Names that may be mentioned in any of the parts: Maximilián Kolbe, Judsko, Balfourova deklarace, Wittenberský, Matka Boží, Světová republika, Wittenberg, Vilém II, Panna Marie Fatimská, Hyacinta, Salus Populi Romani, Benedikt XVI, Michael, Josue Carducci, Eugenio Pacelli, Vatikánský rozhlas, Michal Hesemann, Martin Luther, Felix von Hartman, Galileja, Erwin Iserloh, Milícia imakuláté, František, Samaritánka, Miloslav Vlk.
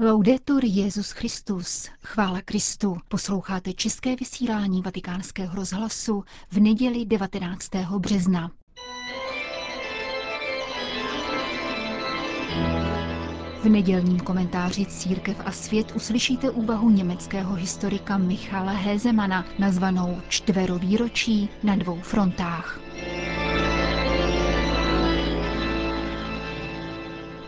Laudetur Jesus Christus, chvála Kristu. Posloucháte české vysílání Vatikánského rozhlasu v neděli 19. března. V nedělním komentáři Církev a svět uslyšíte úvahu německého historika Michala Hesemana, nazvanou Čtverovýročí na dvou frontách.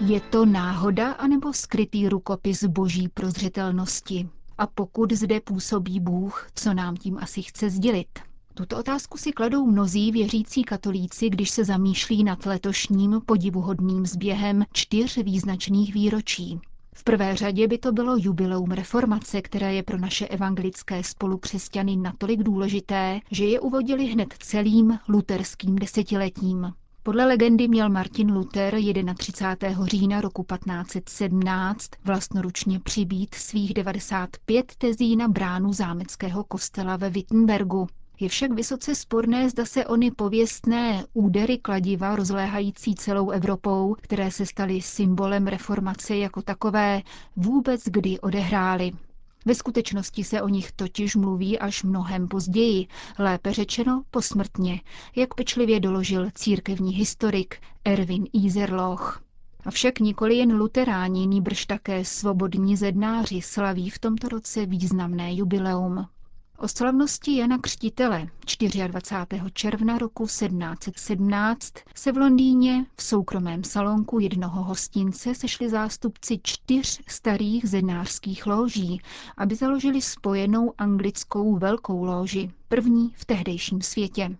Je to náhoda anebo skrytý rukopis boží prozřetelnosti? A pokud zde působí Bůh, co nám tím asi chce sdělit? Tuto otázku si kladou mnozí věřící katolíci, když se zamýšlí nad letošním podivuhodným sběhem 4 význačných výročí. V prvé řadě by to bylo jubileum reformace, které je pro naše evangelické spolukřesťany natolik důležité, že je uvodili hned celým luterským desetiletím. Podle legendy měl Martin Luther 31. října roku 1517 vlastnoručně přibít svých 95 tezí na bránu zámeckého kostela ve Wittenbergu. Je však vysoce sporné, zda se ony pověstné údery kladiva rozléhající celou Evropou, které se staly symbolem reformace jako takové, vůbec kdy odehrály. Ve skutečnosti se o nich totiž mluví až mnohem později, lépe řečeno posmrtně, jak pečlivě doložil církevní historik Erwin Iserloh. Avšak nikoli jen luteráni, nýbrž také svobodní zednáři slaví v tomto roce významné jubileum. O slavnosti Jana Křtitele 24. června roku 1717 se v Londýně v soukromém salonku jednoho hostince sešli zástupci 4 starých zednářských lóží, aby založili spojenou anglickou velkou lóži, první v tehdejším světě.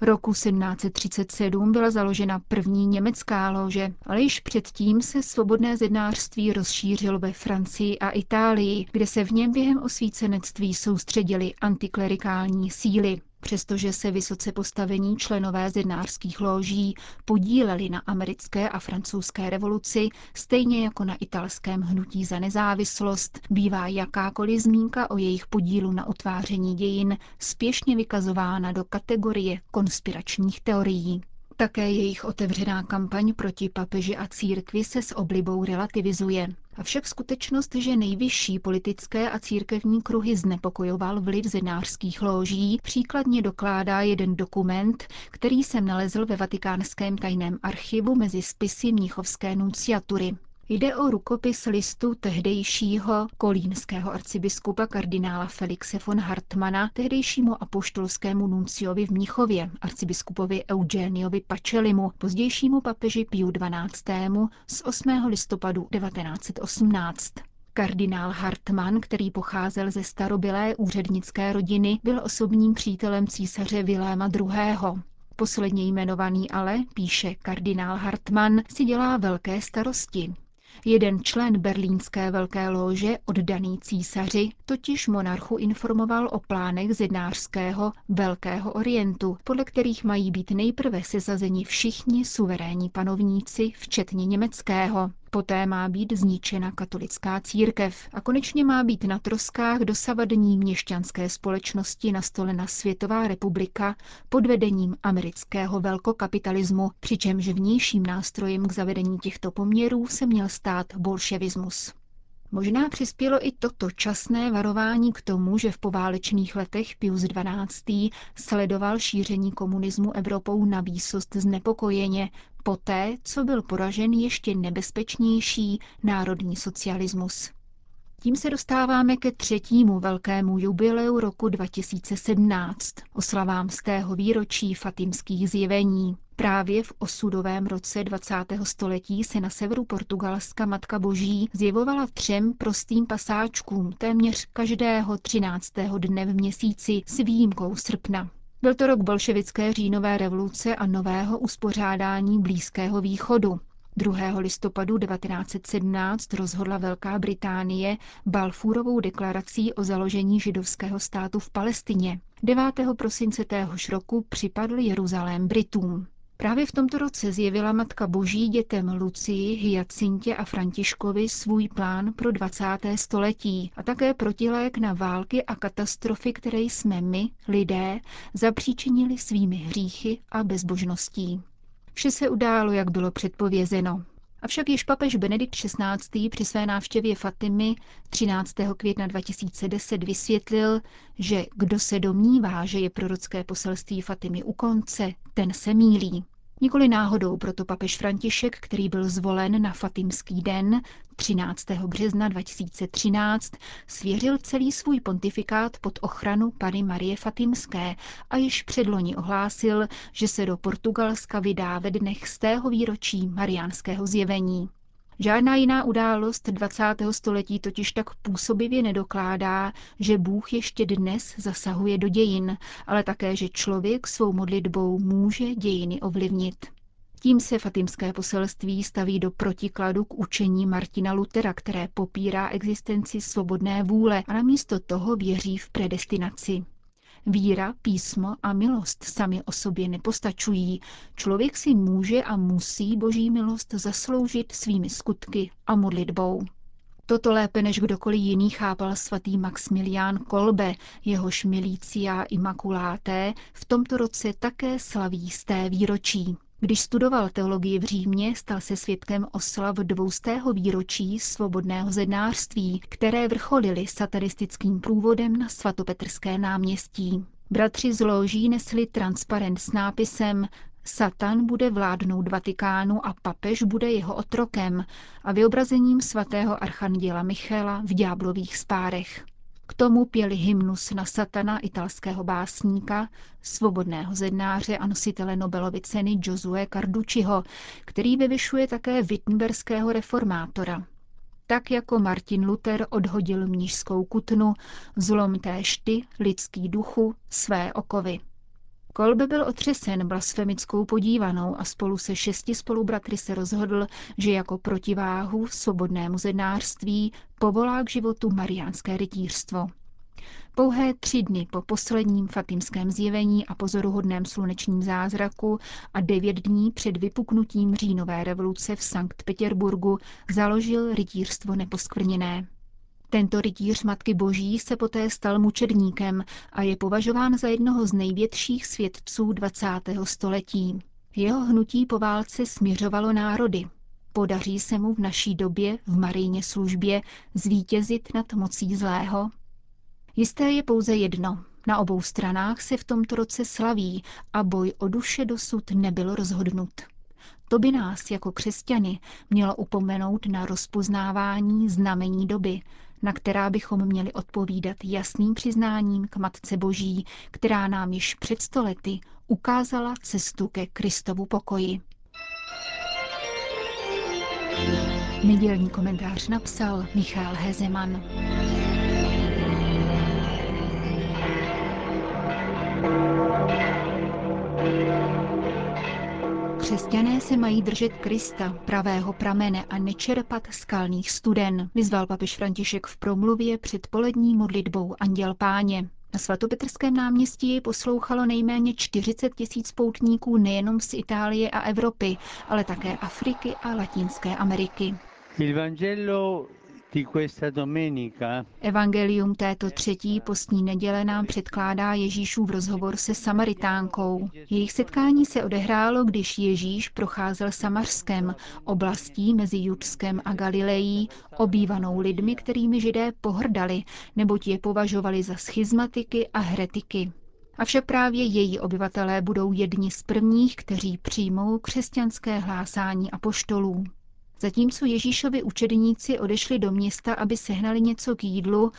Roku 1737 byla založena první německá lóže, ale již předtím se svobodné zednářství rozšířilo ve Francii a Itálii, kde se v něm během osvícenectví soustředily antiklerikální síly, přestože se vysoce postavení členové zednářských lóží podíleli na americké a francouzské revoluci, stejně jako na italském hnutí za nezávislost, bývá jakákoliv zmínka o jejich podílu na utváření dějin spěšně vykazována do kategorie konspiračních teorií. Také jejich otevřená kampaň proti papeži a církvi se s oblibou relativizuje. Avšak skutečnost, že nejvyšší politické a církevní kruhy znepokojoval vliv zednářských lóží, příkladně dokládá jeden dokument, který jsem nalezl ve vatikánském tajném archivu mezi spisy mnichovské nunciatury. Jde o rukopis listu tehdejšího kolínského arcibiskupa kardinála Felixe von Hartmana tehdejšímu apoštolskému nunciovi v Mnichově, arcibiskupovi Eugeniovi Pacellimu, pozdějšímu papeži Piu XII. Z 8. listopadu 1918. Kardinál Hartman, který pocházel ze starobylé úřednické rodiny, byl osobním přítelem císaře Viléma II. Posledně jmenovaný ale, píše kardinál Hartman, si dělá velké starosti. Jeden člen berlínské velké lóže, oddaný císaři, totiž monarchu informoval o plánech zednářského Velkého orientu, podle kterých mají být nejprve sesazeni všichni suverénní panovníci, včetně německého. Poté má být zničena katolická církev a konečně má být na troskách dosavadní měšťanské společnosti nastolena Světová republika pod vedením amerického velkokapitalismu, přičemž vnějším nástrojem k zavedení těchto poměrů se měl stát bolševismus. Možná přispělo i toto časné varování k tomu, že v poválečných letech Pius XII. Sledoval šíření komunismu Evropou na výsost znepokojeně, poté, co byl poražen ještě nebezpečnější národní socialismus. Tím se dostáváme ke třetímu velkému jubileu roku 2017, oslavám 100. výročí Fatimských zjevení. Právě v osudovém roce 20. století se na severu Portugalska Matka Boží zjevovala 3 prostým pasáčkům téměř každého 13. dne v měsíci s výjimkou srpna. Byl to rok bolševické říjnové revoluce a nového uspořádání Blízkého východu. 2. listopadu 1917 rozhodla Velká Británie Balfourovou deklarací o založení židovského státu v Palestině. 9. prosince téhož roku připadl Jeruzalém Britům. Právě v tomto roce zjevila Matka Boží dětem Lucii, Hyacintě a Františkovi svůj plán pro 20. století a také protilék na války a katastrofy, které jsme my, lidé, zapříčinili svými hříchy a bezbožností. Vše se událo, jak bylo předpovězeno. Avšak již papež Benedikt XVI. Při své návštěvě Fatimy 13. května 2010 vysvětlil, že kdo se domnívá, že je prorocké poselství Fatimy u konce, ten se mýlí. Nikoli náhodou proto papež František, který byl zvolen na Fatimský den 13. března 2013, svěřil celý svůj pontifikát pod ochranu Panny Marie Fatimské a již předloni ohlásil, že se do Portugalska vydá ve dnech 100. výročí mariánského zjevení. Žádná jiná událost 20. století totiž tak působivě nedokládá, že Bůh ještě dnes zasahuje do dějin, ale také, že člověk svou modlitbou může dějiny ovlivnit. Tím se fatimské poselství staví do protikladu k učení Martina Luthera, které popírá existenci svobodné vůle a namísto toho věří v predestinaci. Víra, písmo a milost sami o sobě nepostačují. Člověk si může a musí Boží milost zasloužit svými skutky a modlitbou. Toto lépe než kdokoliv jiný chápal svatý Maximilián Kolbe, jehož Milícia imakuláté v tomto roce také slaví 100. výročí. Když studoval teologii v Římě, stal se svědkem oslav 200. výročí svobodného zednářství, které vrcholily satiristickým průvodem na Svatopetrské náměstí. Bratři z lóží nesli transparent s nápisem Satan bude vládnout Vatikánu a papež bude jeho otrokem a vyobrazením svatého archanděla Michaela v ďáblových spárech. K tomu pěli hymnus na Satana italského básníka, svobodného zednáře a nositele Nobelovy ceny Josue Carducciho, který vyvyšuje také wittenberského reformátora. Tak jako Martin Luther odhodil mnišskou kutnu, zlom též ty, lidský duchu, své okovy. Kolbe byl otřesen blasfemickou podívanou a spolu se 6 spolubratry se rozhodl, že jako protiváhu svobodnému zednářství povolá k životu mariánské rytířstvo. Pouhé 3 dny po posledním fatimském zjevení a pozoruhodném slunečním zázraku a 9 dní před vypuknutím říjnové revoluce v Sankt Petěrburgu založil rytířstvo neposkvrněné. Tento rytíř Matky Boží se poté stal mučedníkem a je považován za jednoho z největších svědců 20. století. Jeho hnutí po válce směřovalo národy. Podaří se mu v naší době, v Marijně službě, zvítězit nad mocí zlého? Jisté je pouze jedno. Na obou stranách se v tomto roce slaví a boj o duše dosud nebyl rozhodnut. To by nás jako křesťany mělo upomenout na rozpoznávání znamení doby, na která bychom měli odpovídat jasným přiznáním k Matce Boží, která nám již před 100 lety ukázala cestu ke Kristovu pokoji. Nedělní komentář napsal Michal Hesemann. Křesťané se mají držet Krista, pravého pramene a nečerpat skalných studen, vyzval papež František v promluvě před polední modlitbou Anděl Páně. Na Svatopetrském náměstí jej poslouchalo nejméně 40 000 poutníků nejenom z Itálie a Evropy, ale také Afriky a Latinské Ameriky. Evangelium této 3. postní neděle nám předkládá Ježíšův rozhovor se Samaritánkou. Jejich setkání se odehrálo, když Ježíš procházel Samarskem, oblastí mezi Judskem a Galilejí, obývanou lidmi, kterými Židé pohrdali, neboť je považovali za schizmatiky a heretiky. Avšak právě její obyvatelé budou jedni z prvních, kteří přijmou křesťanské hlásání apoštolů. Zatímco Ježíšovi učedníci odešli do města, aby sehnali něco k jídlu,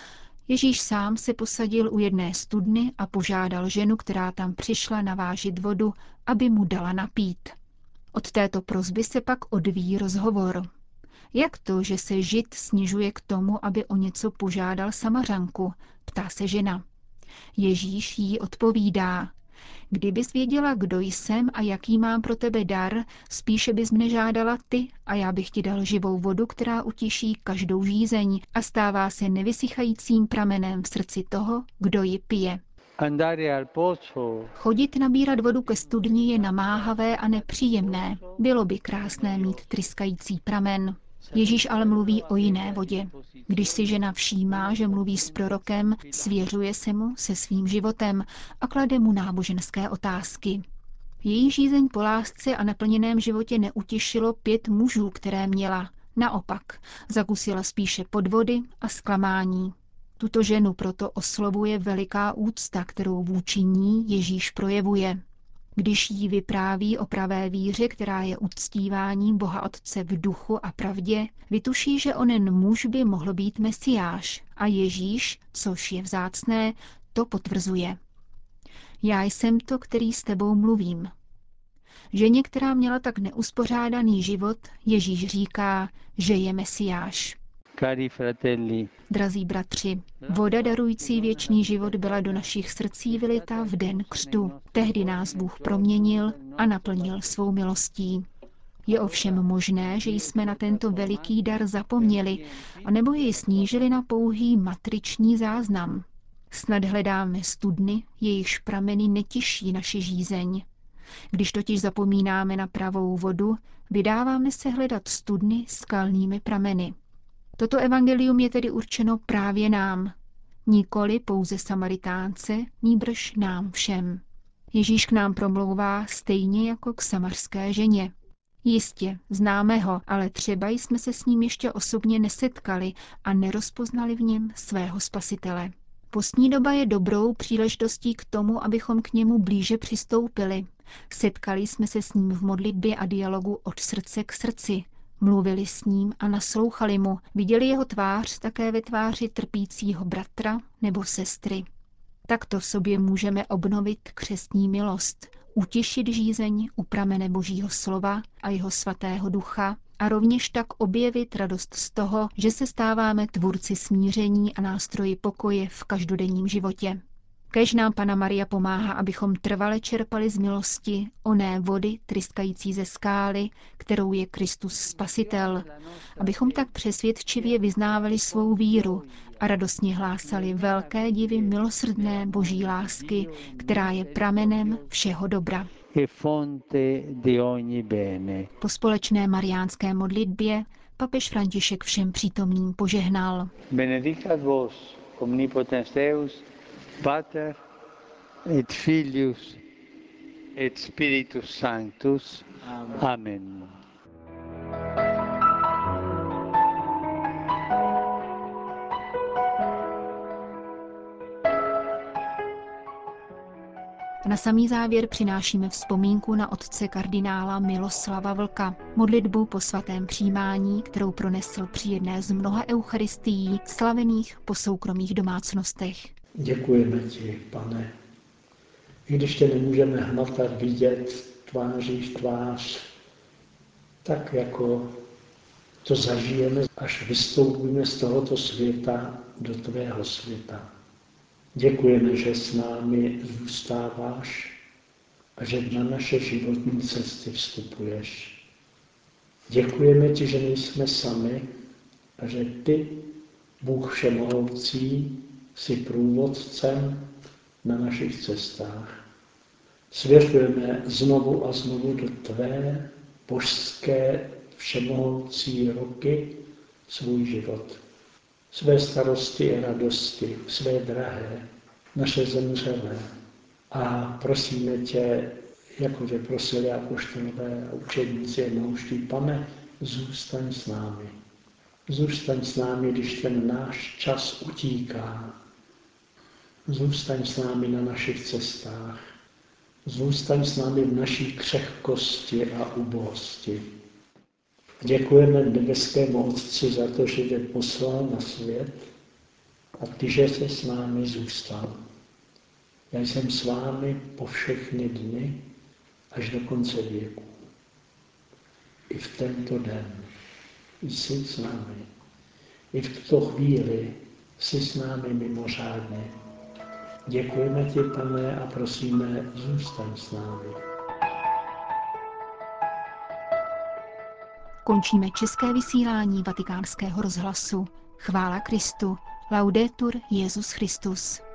Ježíš sám se posadil u jedné studny a požádal ženu, která tam přišla navážit vodu, aby mu dala napít. Od této prosby se pak odvíjí rozhovor. Jak to, že se Žid snižuje k tomu, aby o něco požádal Samařanku, ptá se žena. Ježíš jí odpovídá. Kdybys věděla, kdo jsem a jaký mám pro tebe dar, spíše bys mne žádala ty a já bych ti dal živou vodu, která utiší každou žízeň a stává se nevysychajícím pramenem v srdci toho, kdo ji pije. Chodit nabírat vodu ke studni je namáhavé a nepříjemné. Bylo by krásné mít tryskající pramen. Ježíš ale mluví o jiné vodě. Když si žena všímá, že mluví s prorokem, svěřuje se mu se svým životem a klade mu náboženské otázky. Její žízeň po lásce a naplněném životě neutěšilo 5 mužů, které měla. Naopak, zakusila spíše podvody a zklamání. Tuto ženu proto oslovuje veliká úcta, kterou vůči ní Ježíš projevuje. Když jí vypráví o pravé víře, která je uctíváním Boha Otce v duchu a pravdě, vytuší, že onen muž by mohl být Mesiáš a Ježíš, což je vzácné, to potvrzuje. Já jsem to, který s tebou mluvím. Ženě, která měla tak neuspořádaný život, Ježíš říká, že je Mesiáš. Drazí bratři, voda darující věčný život byla do našich srdcí vylita v den křtu. Tehdy nás Bůh proměnil a naplnil svou milostí. Je ovšem možné, že jsme na tento veliký dar zapomněli, anebo jej snížili na pouhý matriční záznam. Snad hledáme studny, jejichž prameny netiší naši žízeň. Když totiž zapomínáme na pravou vodu, vydáváme se hledat studny skalními prameny. Toto evangelium je tedy určeno právě nám, nikoli pouze Samaritánce, nýbrž nám všem. Ježíš k nám promlouvá stejně jako k samarské ženě. Jistě, známe ho, ale třeba jsme se s ním ještě osobně nesetkali a nerozpoznali v něm svého spasitele. Postní doba je dobrou příležitostí k tomu, abychom k němu blíže přistoupili. Setkali jsme se s ním v modlitbě a dialogu od srdce k srdci. Mluvili s ním a naslouchali mu, viděli jeho tvář také ve tváři trpícího bratra nebo sestry. Takto v sobě můžeme obnovit křestní milost, utěšit žízeň u pramene Božího slova a jeho svatého ducha a rovněž tak objevit radost z toho, že se stáváme tvůrci smíření a nástroji pokoje v každodenním životě. Kéž nám Panna Maria pomáhá, abychom trvale čerpali z milosti oné vody tryskající ze skály, kterou je Kristus Spasitel, abychom tak přesvědčivě vyznávali svou víru a radostně hlásali velké divy milosrdné Boží lásky, která je pramenem všeho dobra. Po společné mariánské modlitbě papež František všem přítomným požehnal. Benedicat vos, omnipotens Deus, Pater et Filius et Spiritus Sanctus. Amen. Na samý závěr přinášíme vzpomínku na otce kardinála Miloslava Vlka, modlitbu po svatém přijímání, kterou pronesl při jedné z mnoha eucharistií slavených po soukromých domácnostech. Děkujeme ti, Pane, i když tě nemůžeme hmatat, vidět tváří v tvář, tak jako to zažijeme, až vystoupíme z tohoto světa do tvého světa. Děkujeme, že s námi zůstáváš a že na naše životní cesty vstupuješ. Děkujeme ti, že nejsme sami a že ty, Bůh všemohoucí, jsi průvodcem na našich cestách. Svěřujeme znovu a znovu do tvé božské všemohoucí ruky svůj život. Své starosti a radosti, své drahé, naše zemřelé. A prosíme tě, jako tě prosili apoštolové a učedníci jednouští, Pane, zůstaň s námi. Zůstaň s námi, když ten náš čas utíká. Zůstaň s námi na našich cestách. Zůstaň s námi v naší křehkosti a ubohosti. Děkujeme nebeskému Otci za to, že tě poslal na svět a ty, že jsi s námi zůstal. Já jsem s vámi po všechny dny až do konce věku. I v tento den jsi s námi. I v tuto chvíli jsi s námi mimořádně. Děkujeme ti, Pane, a prosíme, zůstaň s námi. Končíme české vysílání Vatikánského rozhlasu. Chvála Kristu. Laudetur Jesus Christus.